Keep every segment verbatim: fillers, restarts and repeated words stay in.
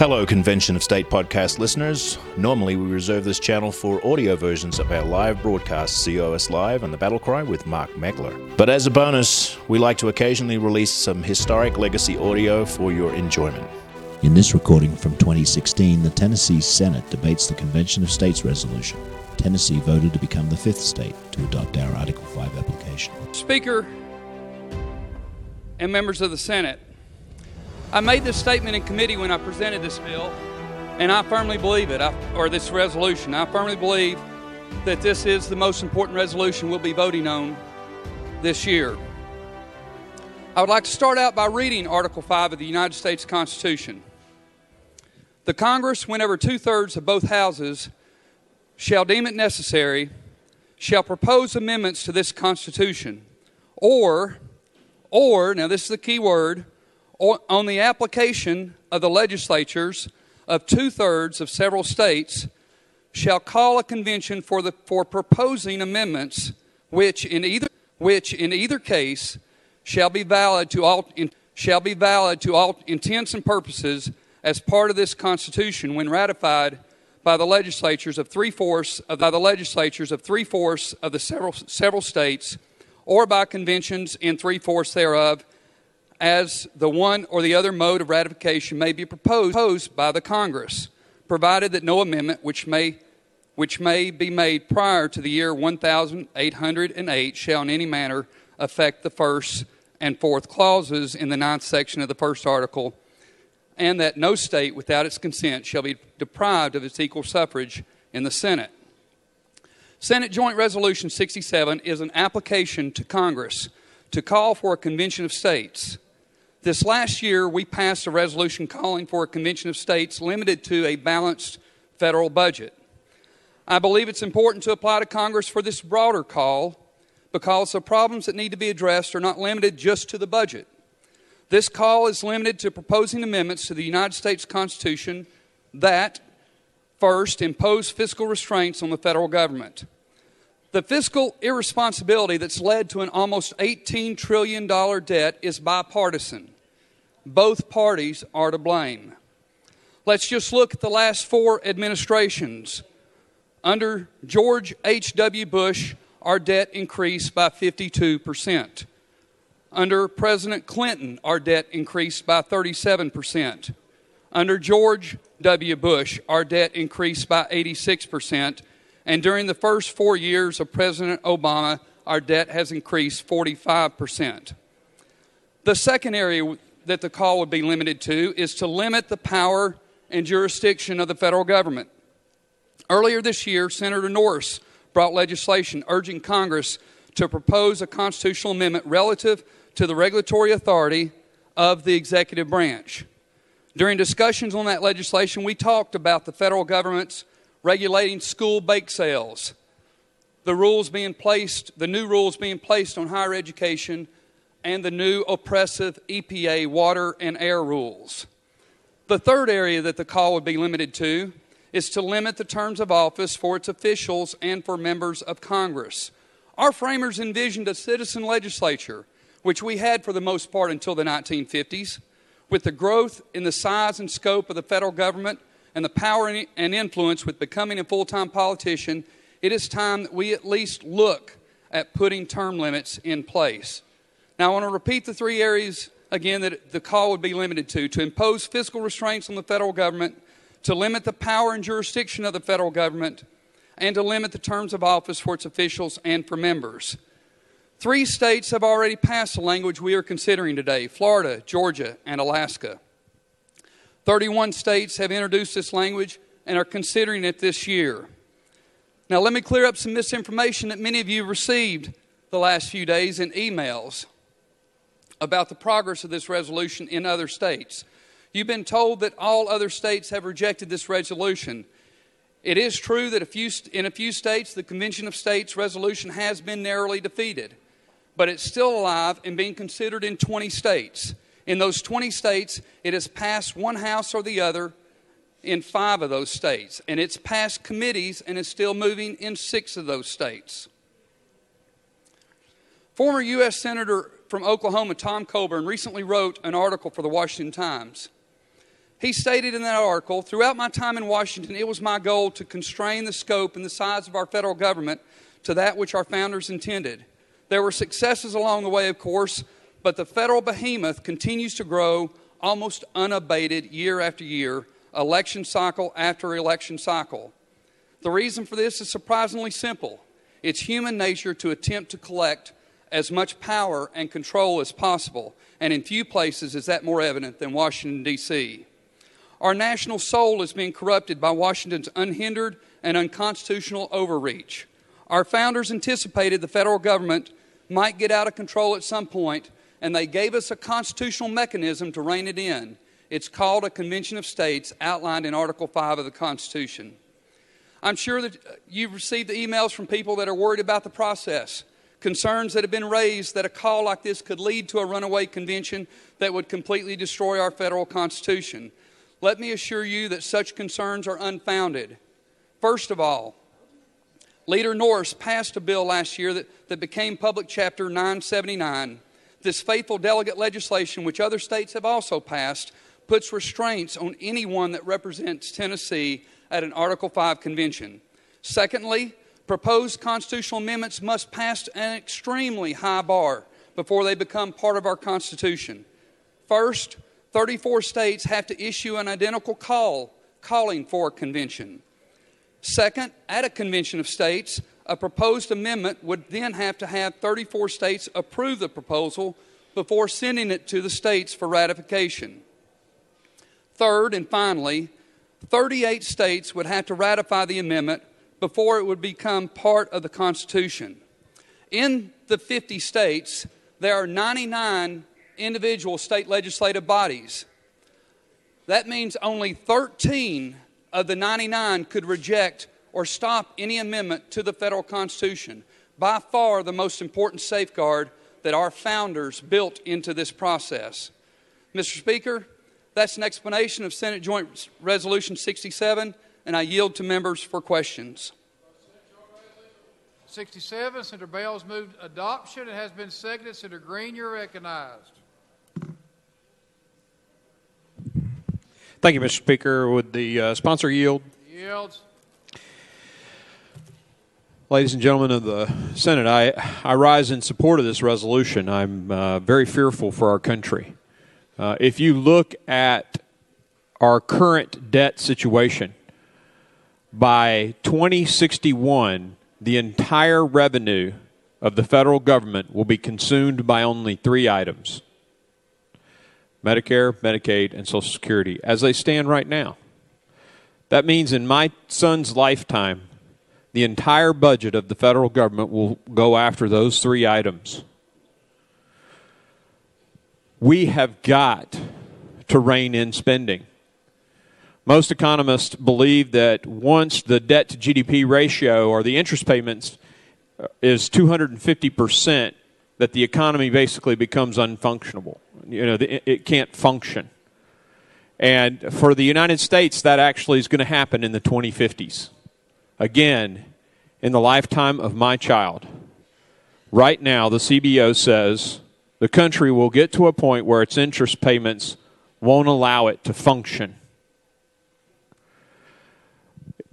Hello, Convention of State podcast listeners. Normally we reserve this channel for audio versions of our live broadcast, C O S Live and The Battle Cry with Mark Meckler. But as a bonus, we like to occasionally release some historic legacy audio for your enjoyment. In this recording from twenty sixteen, the Tennessee Senate debates the Convention of States resolution. Tennessee voted to become the fifth state to adopt our Article V application. Speaker and members of the Senate, I made this statement in committee when I presented this bill, and I firmly believe it, I, or this resolution. I firmly believe that this is the most important resolution we'll be voting on this year. I would like to start out by reading Article V of the United States Constitution. The Congress, whenever two-thirds of both houses shall deem it necessary, shall propose amendments to this Constitution, or, or, now this is the key word, on the application of the legislatures of two-thirds of several states, shall call a convention for the for proposing amendments, which in either which in either case shall be valid to all in, shall be valid to all intents and purposes as part of this Constitution when ratified by the legislatures of three-fourths of by the legislatures of three-fourths of the several several states, or by conventions in three-fourths thereof, as the one or the other mode of ratification may be proposed by the Congress, provided that no amendment which may which may be made prior to the year eighteen hundred eight shall in any manner affect the first and fourth clauses in the ninth section of the first article, and that no state without its consent shall be deprived of its equal suffrage in the Senate. Senate Joint Resolution sixty-seven is an application to Congress to call for a Convention of States. This last year, we passed a resolution calling for a Convention of States limited to a balanced federal budget. I believe it's important to apply to Congress for this broader call because the problems that need to be addressed are not limited just to the budget. This call is limited to proposing amendments to the United States Constitution that, first, impose fiscal restraints on the federal government. The fiscal irresponsibility that's led to an almost eighteen trillion dollars debt is bipartisan. Both parties are to blame. Let's just look at the last four administrations. Under George H W Bush, our debt increased by fifty-two percent. Under President Clinton, our debt increased by thirty-seven percent. Under George W. Bush, our debt increased by eighty-six percent. And during the first four years of President Obama, our debt has increased forty-five percent. The second area that the call would be limited to is to limit the power and jurisdiction of the federal government. Earlier this year, Senator Norris brought legislation urging Congress to propose a constitutional amendment relative to the regulatory authority of the executive branch. During discussions on that legislation, we talked about the federal government's regulating school bake sales, the rules being placed, the new rules being placed on higher education, and the new oppressive E P A water and air rules. The third area that the call would be limited to is to limit the terms of office for its officials and for members of Congress. Our framers envisioned a citizen legislature, which we had for the most part until the nineteen fifties. With the growth in the size and scope of the federal government, and the power and influence with becoming a full-time politician, it is time that we at least look at putting term limits in place. Now, I want to repeat the three areas again that the call would be limited to: to impose fiscal restraints on the federal government, to limit the power and jurisdiction of the federal government, and to limit the terms of office for its officials and for members. Three states have already passed the language we are considering today: Florida, Georgia, and Alaska. thirty-one states have introduced this language and are considering it this year. Now, let me clear up some misinformation that many of you received the last few days in emails about the progress of this resolution in other states. You've been told that all other states have rejected this resolution. It is true that a few st- in a few states, the Convention of States resolution has been narrowly defeated, but it's still alive and being considered in twenty states. In those twenty states, it has passed one house or the other in five of those states, and it's passed committees and is still moving in six of those states. Former U S Senator from Oklahoma, Tom Coburn, recently wrote an article for the Washington Times. He stated in that article, "Throughout my time in Washington, it was my goal to constrain the scope and the size of our federal government to that which our founders intended. There were successes along the way, of course, but the federal behemoth continues to grow almost unabated year after year, election cycle after election cycle. The reason for this is surprisingly simple. It's human nature to attempt to collect as much power and control as possible, and in few places is that more evident than Washington, D C Our national soul is being corrupted by Washington's unhindered and unconstitutional overreach. Our founders anticipated the federal government might get out of control at some point, and they gave us a constitutional mechanism to rein it in. It's called a Convention of States, outlined in Article five of the Constitution." I'm sure that you've received emails from people that are worried about the process, concerns that have been raised that a call like this could lead to a runaway convention that would completely destroy our federal Constitution. Let me assure you that such concerns are unfounded. First of all, Leader Norris passed a bill last year that, that became public chapter nine seventy-nine. This faithful delegate legislation, which other states have also passed, puts restraints on anyone that represents Tennessee at an Article five convention. Secondly, proposed constitutional amendments must pass an extremely high bar before they become part of our Constitution. First, thirty-four states have to issue an identical call calling for a convention. Second, at a Convention of States, a proposed amendment would then have to have thirty-four states approve the proposal before sending it to the states for ratification. Third, and finally, thirty-eight states would have to ratify the amendment before it would become part of the Constitution. In the fifty states, there are ninety-nine individual state legislative bodies. That means only thirteen of the ninety-nine could reject or stop any amendment to the federal Constitution, by far the most important safeguard that our founders built into this process. Mister Speaker, that's an explanation of Senate Joint Resolution sixty-seven, and I yield to members for questions. sixty-seven, Senator Bales moved adoption. It has been seconded. Senator Green, you're recognized. Thank you, Mister Speaker. Would the uh, sponsor yield? Yields. Ladies and gentlemen of the Senate, I, I rise in support of this resolution. I'm uh, very fearful for our country. Uh, if you look at our current debt situation, by twenty sixty-one, the entire revenue of the federal government will be consumed by only three items: Medicare, Medicaid, and Social Security, as they stand right now. That means in my son's lifetime, the entire budget of the federal government will go after those three items. We have got to rein in spending. Most economists believe that once the debt to G D P ratio, or the interest payments, is two hundred fifty percent, that the economy basically becomes unfunctionable. You know, it can't function. And for the United States, that actually is going to happen in the twenty fifties. Again, in the lifetime of my child. Right now, the C B O says the country will get to a point where its interest payments won't allow it to function.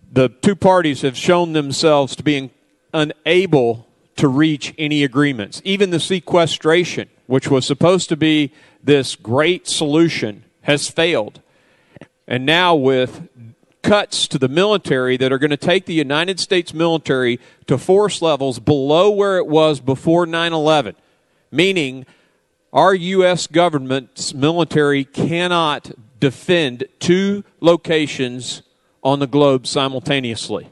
The two parties have shown themselves to be unable to reach any agreements. Even the sequestration, which was supposed to be this great solution, has failed. And now with cuts to the military that are going to take the United States military to force levels below where it was before nine eleven, meaning our U S government's military cannot defend two locations on the globe simultaneously.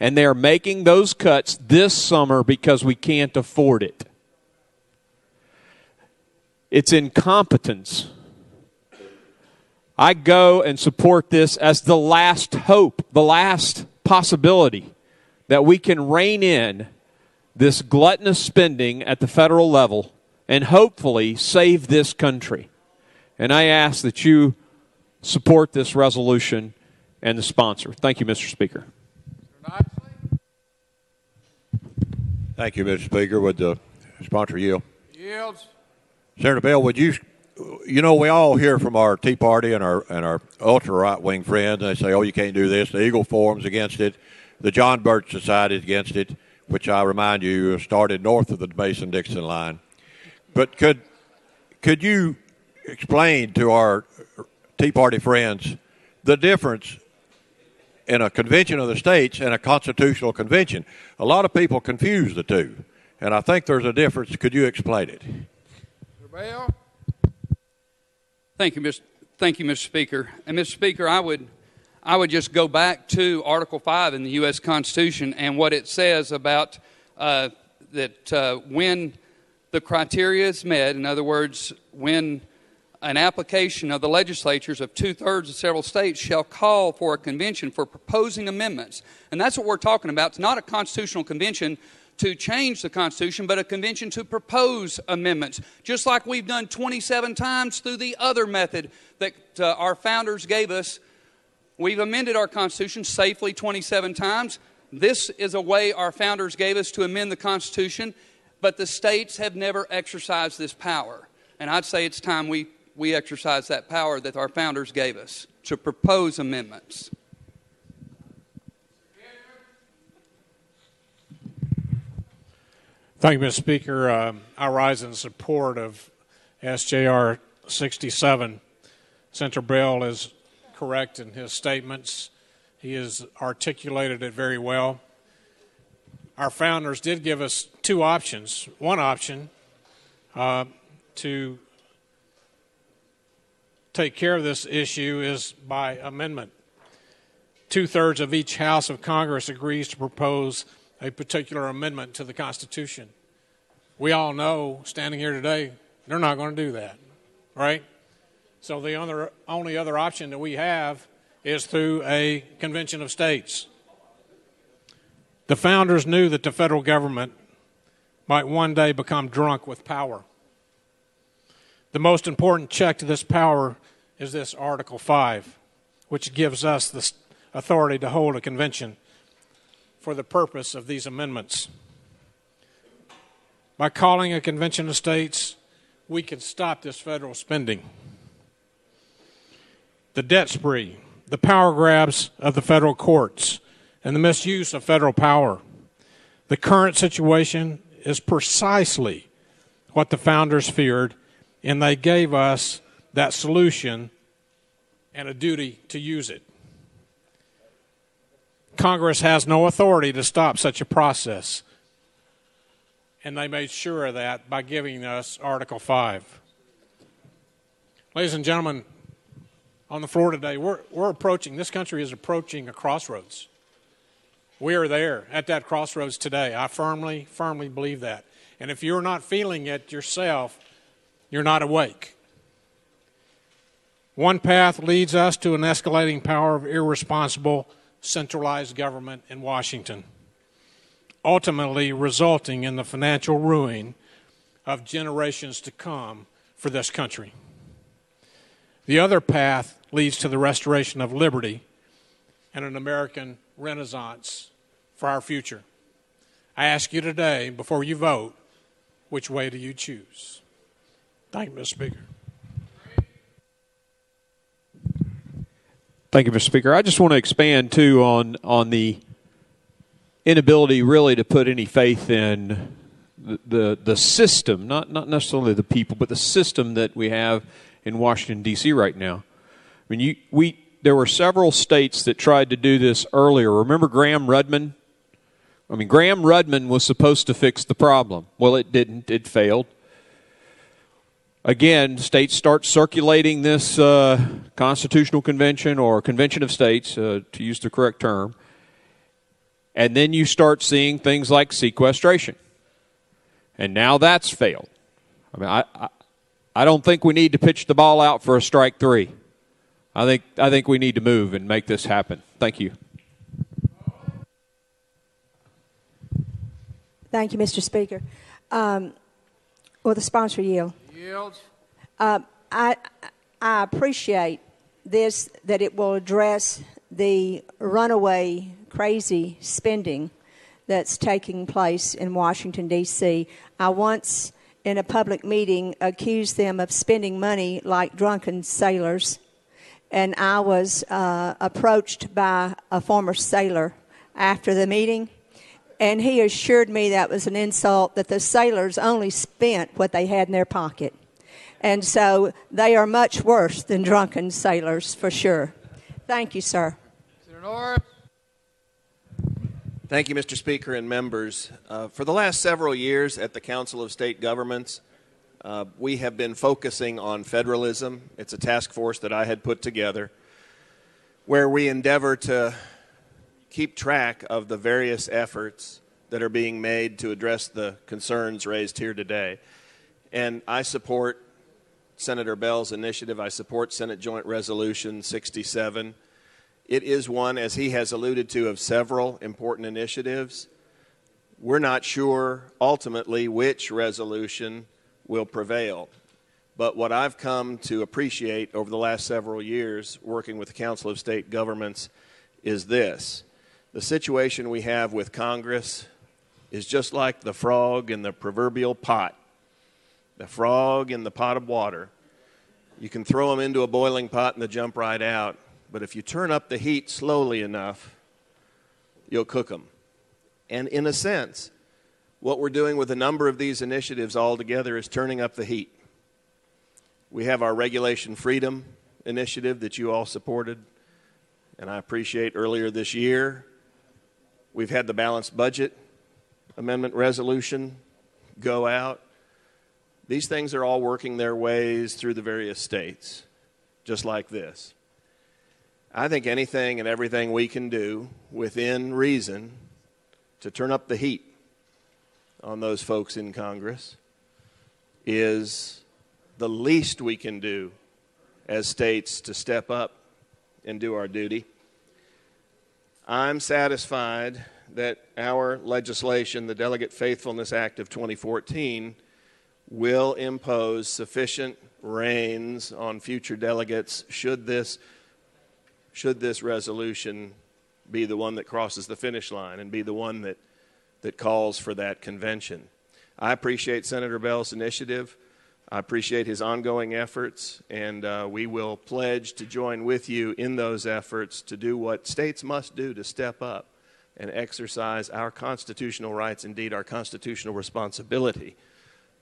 And they're making those cuts this summer because we can't afford it. It's incompetence. I go and support this as the last hope, the last possibility that we can rein in this gluttonous spending at the federal level and hopefully save this country. And I ask that you support this resolution and the sponsor. Thank you, Mister Speaker. Thank you, Mister Speaker. Would the sponsor yield? Yields. Senator Bell, would you you know, we all hear from our Tea Party and our and our ultra right wing friends, and they say, "Oh, you can't do this." The Eagle Forum's against it. The John Birch Society is against it, which I remind you started north of the Mason-Dixon line. But could could you explain to our Tea Party friends the difference in a convention of the states and a constitutional convention? A lot of people confuse the two, and I think there's a difference. Could you explain it? Mister Bell? Thank you, Mister Thank you, Mister Speaker. And Mister Speaker, I would I would just go back to Article five in the U S Constitution and what it says about uh, that uh, when the criteria is met, in other words, when an application of the legislatures of two-thirds of several states shall call for a convention for proposing amendments. And that's what we're talking about. It's not a constitutional convention to change the Constitution, but a convention to propose amendments, just like we've done twenty-seven times through the other method that uh, our founders gave us. We've amended our Constitution safely twenty-seven times. This is a way our founders gave us to amend the Constitution, but the states have never exercised this power. And I'd say it's time we we exercise that power that our founders gave us to propose amendments. Thank you, Mister Speaker. Uh, I rise in support of S J R sixty-seven. Senator Bell is correct in his statements. He has articulated it very well. Our founders did give us two options. One option uh, to take care of this issue is by amendment. Two-thirds of each House of Congress agrees to propose a particular amendment to the Constitution. We all know, standing here today, they're not going to do that, right? So the other, only other option that we have is through a Convention of States. The founders knew that the federal government might one day become drunk with power. The most important check to this power is this Article five, which gives us the authority to hold a convention for the purpose of these amendments. By calling a convention of states, we can stop this federal spending, the debt spree, the power grabs of the federal courts, and the misuse of federal power. The current situation is precisely what the founders feared, and they gave us that solution and a duty to use it. Congress has no authority to stop such a process, and they made sure of that by giving us Article five. Ladies and gentlemen, on the floor today, we're, we're approaching, this country is approaching a crossroads. We are there at that crossroads today. I firmly, firmly believe that. And if you're not feeling it yourself, you're not awake. One path leads us to an escalating power of irresponsible, centralized government in Washington, ultimately resulting in the financial ruin of generations to come for this country. The other path leads to the restoration of liberty and an American renaissance for our future. I ask you today, before you vote, which way do you choose? Thank you, Mister Speaker. Thank you, Mister Speaker. I just want to expand, too, on, on the inability really to put any faith in the, the, the system, not, not necessarily the people, but the system that we have in Washington, D C right now. I mean, you, we there were several states that tried to do this earlier. Remember Gramm-Rudman? I mean, Gramm-Rudman was supposed to fix the problem. Well, it didn't. It failed. Again, states start circulating this uh, constitutional convention or convention of states, uh, to use the correct term, and then you start seeing things like sequestration. And now that's failed. I mean, I, I, I don't think we need to pitch the ball out for a strike three. I think, I think we need to move and make this happen. Thank you. Thank you, Mister Speaker. Um, will the sponsor yield? Uh, I, I appreciate this, that it will address the runaway crazy spending that's taking place in Washington, D C. I once in a public meeting accused them of spending money like drunken sailors. And I was uh, approached by a former sailor after the meeting, and he assured me that was an insult, that the sailors only spent what they had in their pocket. And so they are much worse than drunken sailors, for sure. Thank you, sir. Senator Norris. Thank you, Mister Speaker and members. Uh, for the last several years at the Council of State Governments, uh, we have been focusing on federalism. It's a task force that I had put together where we endeavor to keep track of the various efforts that are being made to address the concerns raised here today. And I support Senator Bell's initiative. I support Senate Joint Resolution sixty-seven. It is one, as he has alluded to, of several important initiatives. We're not sure ultimately which resolution will prevail. But what I've come to appreciate over the last several years working with the Council of State Governments is this. The situation we have with Congress is just like the frog in the proverbial pot, the frog in the pot of water. You can throw them into a boiling pot and they jump right out, but if you turn up the heat slowly enough, you'll cook them. And in a sense, what we're doing with a number of these initiatives altogether is turning up the heat. We have our Regulation Freedom initiative that you all supported, and I appreciate earlier this year. We've had the balanced budget amendment resolution go out. These things are all working their ways through the various states, just like this. I think anything and everything we can do within reason to turn up the heat on those folks in Congress is the least we can do as states to step up and do our duty. I'm satisfied that our legislation, the Delegate Faithfulness Act of twenty fourteen, will impose sufficient reins on future delegates should this, should this resolution be the one that crosses the finish line and be the one that, that calls for that convention. I appreciate Senator Bell's initiative. I appreciate his ongoing efforts, and uh, we will pledge to join with you in those efforts to do what states must do to step up and exercise our constitutional rights, indeed our constitutional responsibility,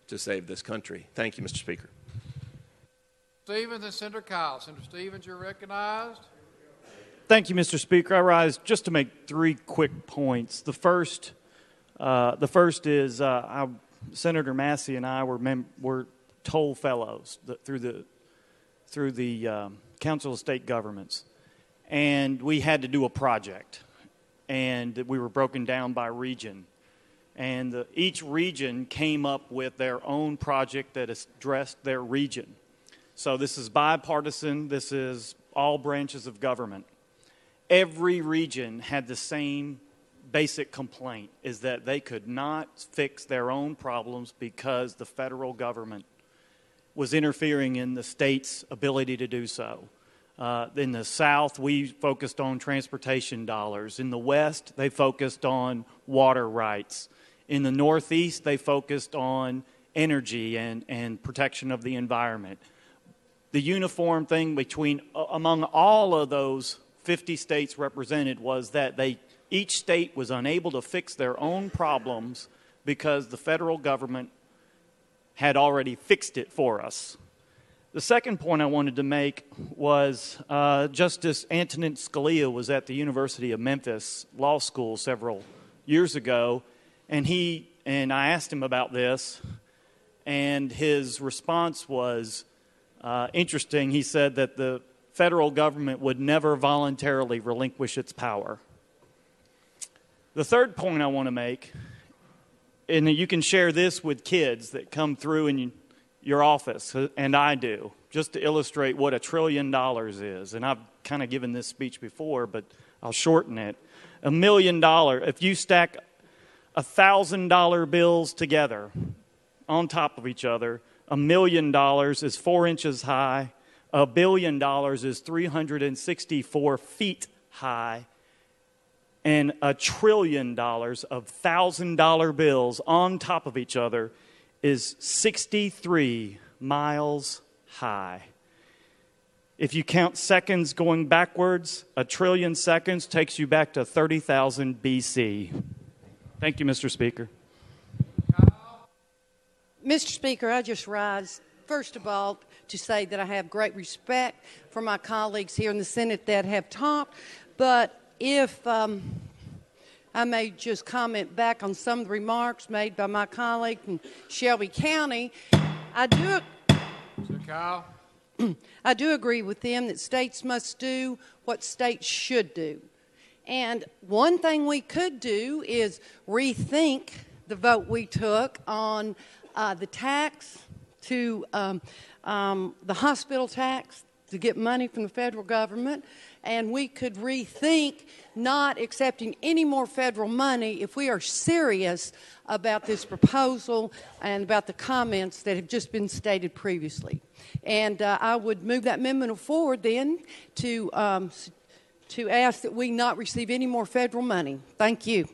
to save this country. Thank you, Mister Speaker. Stevens and Senator Kyle. Senator Stevens, you're recognized. Thank you, Mister Speaker. I rise just to make three quick points. The first, uh, the first is uh, I, Senator Massey and I were mem were toll fellows through the through the um, Council of State Governments, and we had to do a project, and we were broken down by region, and the, each region came up with their own project that addressed their region. So this is bipartisan. This is all branches of government. Every region had the same basic complaint, is that they could not fix their own problems because the federal government was interfering in the state's ability to do so. Uh, in the South, we focused on transportation dollars. In the West, they focused on water rights. In the Northeast, they focused on energy and, and protection of the environment. The uniform thing between, uh, among all of those fifty states represented was that they, each state was unable to fix their own problems because the federal government had already fixed it for us. The second point I wanted to make was uh, Justice Antonin Scalia was at the University of Memphis Law School several years ago, and he and I asked him about this, and his response was uh, interesting. He said that the federal government would never voluntarily relinquish its power. The third point I want to make, and you can share this with kids that come through in your office, and I do, just to illustrate what a trillion dollars is. And I've kind of given this speech before, but I'll shorten it. A million dollar, if you stack a thousand dollar bills together on top of each other, a million dollars is four inches high, a billion dollars is three hundred sixty-four feet high, and a trillion dollars of thousand dollar bills on top of each other is sixty-three miles high. If you count seconds going backwards, a trillion seconds takes you back to thirty thousand B C. Thank you, Mister Speaker. Mister Speaker, I just rise, first of all, to say that I have great respect for my colleagues here in the Senate that have talked, but if um, I may just comment back on some of the remarks made by my colleague in Shelby County, I do... Mister Kyle. I do agree with them that states must do what states should do. And one thing we could do is rethink the vote we took on uh, the tax to um, um, the hospital tax to get money from the federal government. And we could rethink not accepting any more federal money if we are serious about this proposal and about the comments that have just been stated previously. And uh, I would move that amendment forward then to, um, to ask that we not receive any more federal money. Thank you.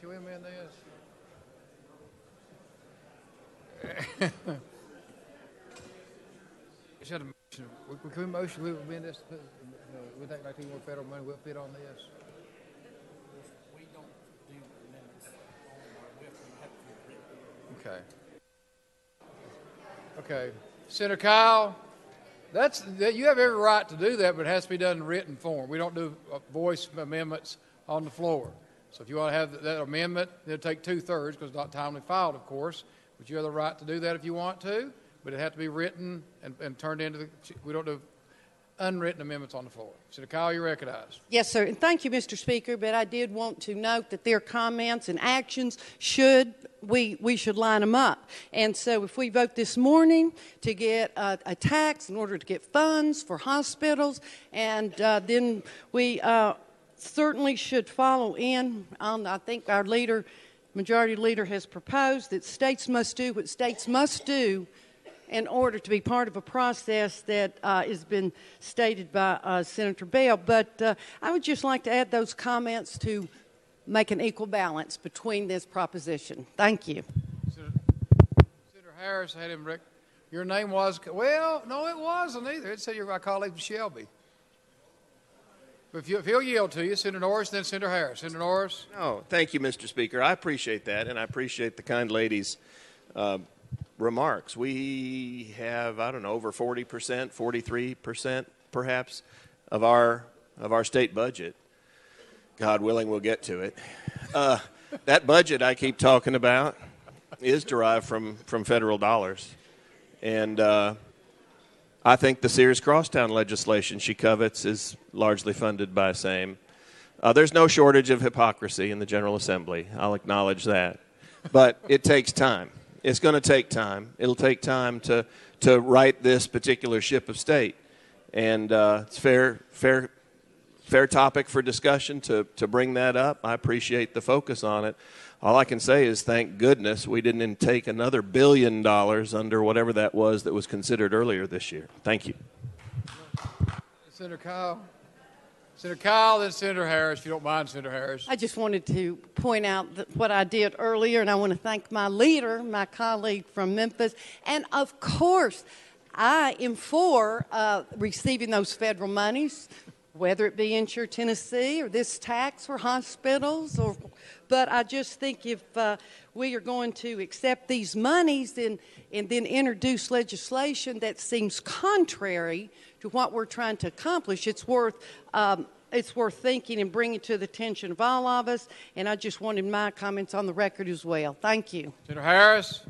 Can we amend this? Can we motion? We would amend this. You know, we think like any more federal money will fit on this. We don't do amendments. Okay. Okay, Senator Kyle, that's that. You have every right to do that, but it has to be done in written form. We don't do voice amendments on the floor. So if you want to have that amendment, it'll take two thirds because it's not timely filed, of course. But you have the right to do that if you want to. But it had to be written and, and turned into the, we don't do unwritten amendments on the floor. Senator Kyle, you're recognized. Yes, sir, and thank you, Mister Speaker, but I did want to note that their comments and actions should, we, we should line them up. And so if we vote this morning to get uh, a tax in order to get funds for hospitals, and uh, then we uh, certainly should follow in on, I think our leader, majority leader has proposed that states must do what states must do in order to be part of a process that uh, has been stated by uh, Senator Bell. But uh, I would just like to add those comments to make an equal balance between this proposition. Thank you. Senator, Senator Harris had him, Rick. Your name was, well, no, it wasn't either. It said you're my colleague Shelby. But if, you, if he'll yield to you, Senator Norris, then Senator Harris. Senator Norris. No, thank you, Mister Speaker. I appreciate that, and I appreciate the kind lady's uh, remarks. We have, I don't know, over forty percent, forty-three percent perhaps of our of our state budget. God willing, we'll get to it. Uh, that budget I keep talking about is derived from from federal dollars, and uh, I think the Sears Crosstown legislation she covets is largely funded by same. Uh, there's no shortage of hypocrisy in the General Assembly. I'll acknowledge that, but it takes time. It's going to take time. It'll take time to to right this particular ship of state, and uh, it's fair, fair, fair topic for discussion to to bring that up. I appreciate the focus on it. All I can say is thank goodness we didn't take another billion dollars under whatever that was that was considered earlier this year. Thank you, Senator Kyle. Senator Kyle, then Senator Harris, if you don't mind, Senator Harris. I just wanted to point out that what I did earlier, and I want to thank my leader, my colleague from Memphis, and of course, I am for uh, receiving those federal monies, whether it be Insure Tennessee or this tax for hospitals, or, but I just think if uh, we are going to accept these monies and, and then introduce legislation that seems contrary to what we're trying to accomplish, it's worth um, it's worth thinking and bringing to the attention of all of us. And I just wanted my comments on the record as well. Thank you, Senator Harris.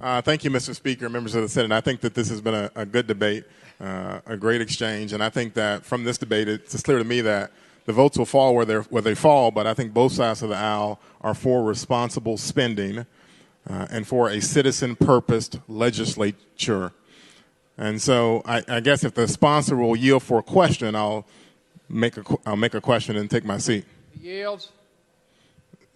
Uh, thank you, Mister Speaker, members of the Senate. I think that this has been a, a good debate, uh, a great exchange, and I think that from this debate, it's clear to me that the votes will fall where they where they fall. But I think both sides of the aisle are for responsible spending uh, and for a citizen-purposed legislature. And so I, I guess if the sponsor will yield for a question, I'll make a, I'll make a question and take my seat. He yields.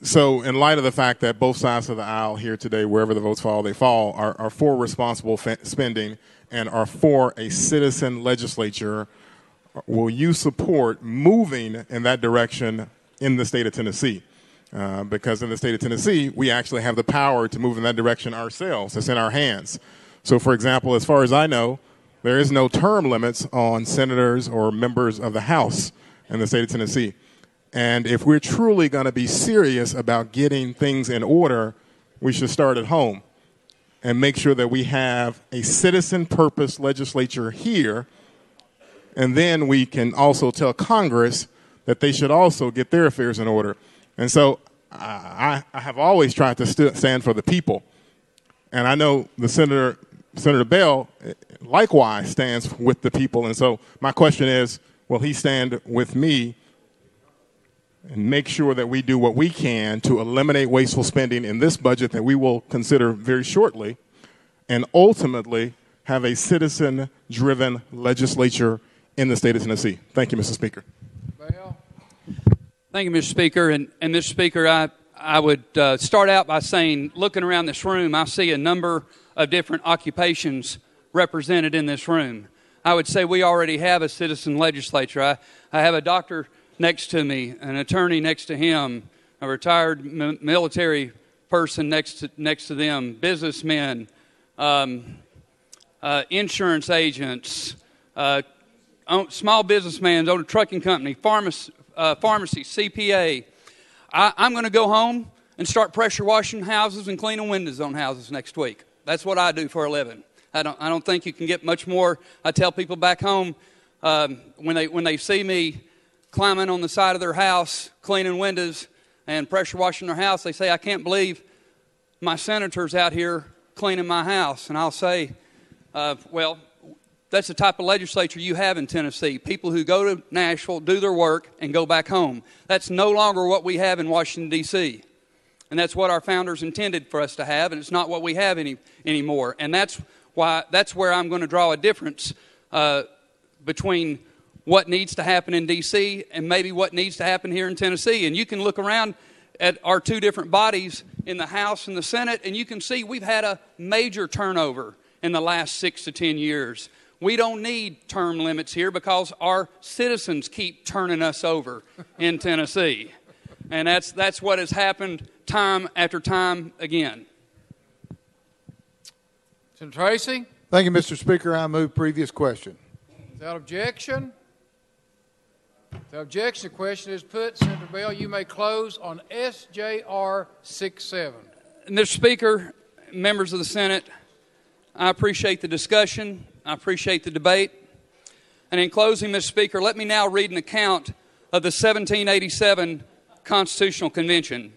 So in light of the fact that both sides of the aisle here today, wherever the votes fall, they fall, are, are for responsible spending and are for a citizen legislature, will you support moving in that direction in the state of Tennessee. Uh, because in the state of Tennessee, we actually have the power to move in that direction ourselves. It's in our hands. So, for example, as far as I know, there is no term limits on senators or members of the House in the state of Tennessee. And if we're truly going to be serious about getting things in order, we should start at home and make sure that we have a citizen-purpose legislature here. And then we can also tell Congress that they should also get their affairs in order. And so I, I have always tried to st stand for the people. And I know the Senator, Senator Bell likewise stands with the people. And so my question is, will he stand with me and make sure that we do what we can to eliminate wasteful spending in this budget that we will consider very shortly, and ultimately have a citizen-driven legislature in the state of Tennessee? Thank you, Mister Speaker. Thank you, Mister Speaker. And, and Mister Speaker, I, I would uh, start out by saying, looking around this room, I see a number of different occupations represented in this room. I would say we already have a citizen legislature. I, I have a doctor next to me, an attorney next to him, a retired m military person next to, next to them, businessmen, um, uh, insurance agents, uh, own, small businessmen, own a trucking company, pharmacists, Uh, pharmacy, C P A. I, I'm going to go home and start pressure washing houses and cleaning windows on houses next week. That's what I do for a living. I don't, I don't think you can get much more. I tell people back home um, when they when they see me climbing on the side of their house, cleaning windows and pressure washing their house, they say, "I can't believe my senator's out here cleaning my house." And I'll say, uh, well, that's the type of legislature you have in Tennessee. People who go to Nashville, do their work, and go back home. That's no longer what we have in Washington, D C And that's what our founders intended for us to have, and it's not what we have any anymore. And that's why that's where I'm going to draw a difference uh, between what needs to happen in D C and maybe what needs to happen here in Tennessee. And you can look around at our two different bodies in the House and the Senate, and you can see we've had a major turnover in the last six to ten years. We don't need term limits here because our citizens keep turning us over in Tennessee. And that's, that's what has happened time after time again. Senator Tracy? Thank you, Mister Speaker. I move previous question. Without objection. Without objection, the question is put. Senator Bell, you may close on S J R sixty-seven. Mister Speaker, members of the Senate, I appreciate the discussion. I appreciate the debate. And in closing, Mister Speaker, let me now read an account of the seventeen eighty-seven Constitutional Convention.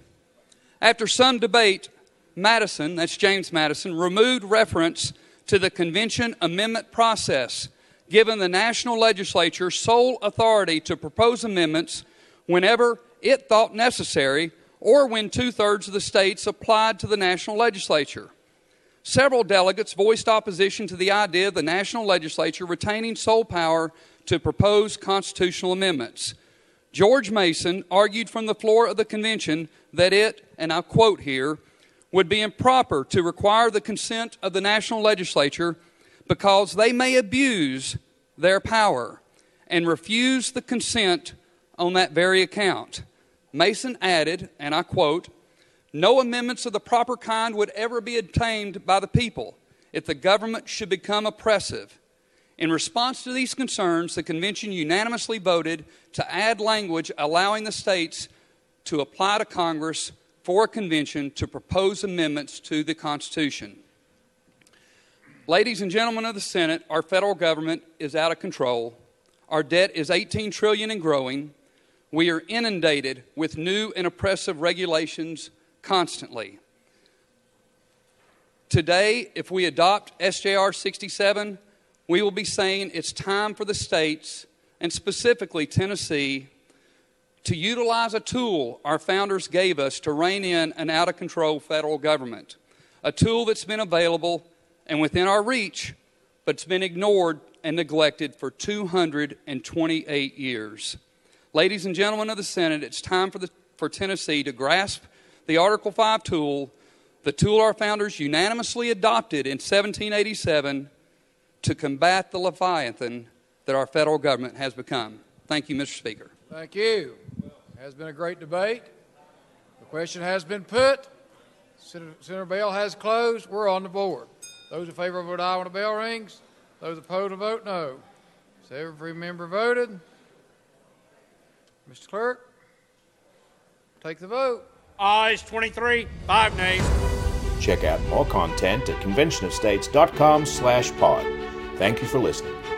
After some debate, Madison, that's James Madison, removed reference to the convention amendment process, giving the national legislature sole authority to propose amendments whenever it thought necessary or when two-thirds of the states applied to the national legislature. Several delegates voiced opposition to the idea of the national legislature retaining sole power to propose constitutional amendments. George Mason argued from the floor of the convention that it, and I'll quote here, would be improper to require the consent of the national legislature because they may abuse their power and refuse the consent on that very account. Mason added, and I quote, "No amendments of the proper kind would ever be obtained by the people if the government should become oppressive." In response to these concerns, the convention unanimously voted to add language allowing the states to apply to Congress for a convention to propose amendments to the Constitution. Ladies and gentlemen of the Senate, our federal government is out of control. Our debt is eighteen trillion dollars and growing. We are inundated with new and oppressive regulations constantly. Today, if we adopt S J R sixty-seven, we will be saying it's time for the states, and specifically Tennessee, to utilize a tool our founders gave us to rein in an out-of-control federal government, a tool that's been available and within our reach, but it's been ignored and neglected for two hundred twenty-eight years. Ladies and gentlemen of the Senate, it's time for, the, for Tennessee to grasp the Article five tool, the tool our founders unanimously adopted in seventeen eighty-seven to combat the Leviathan that our federal government has become. Thank you, Mister Speaker. Thank you. It has been a great debate. The question has been put. Senator, Senator Bell has closed. We're on the board. Those in favor, vote aye when the bell rings. Those opposed, vote no. So every member voted. Mister Clerk, take the vote. Ayes twenty-three, five nays. Check out all content at convention of states dot com slash pod. Thank you for listening.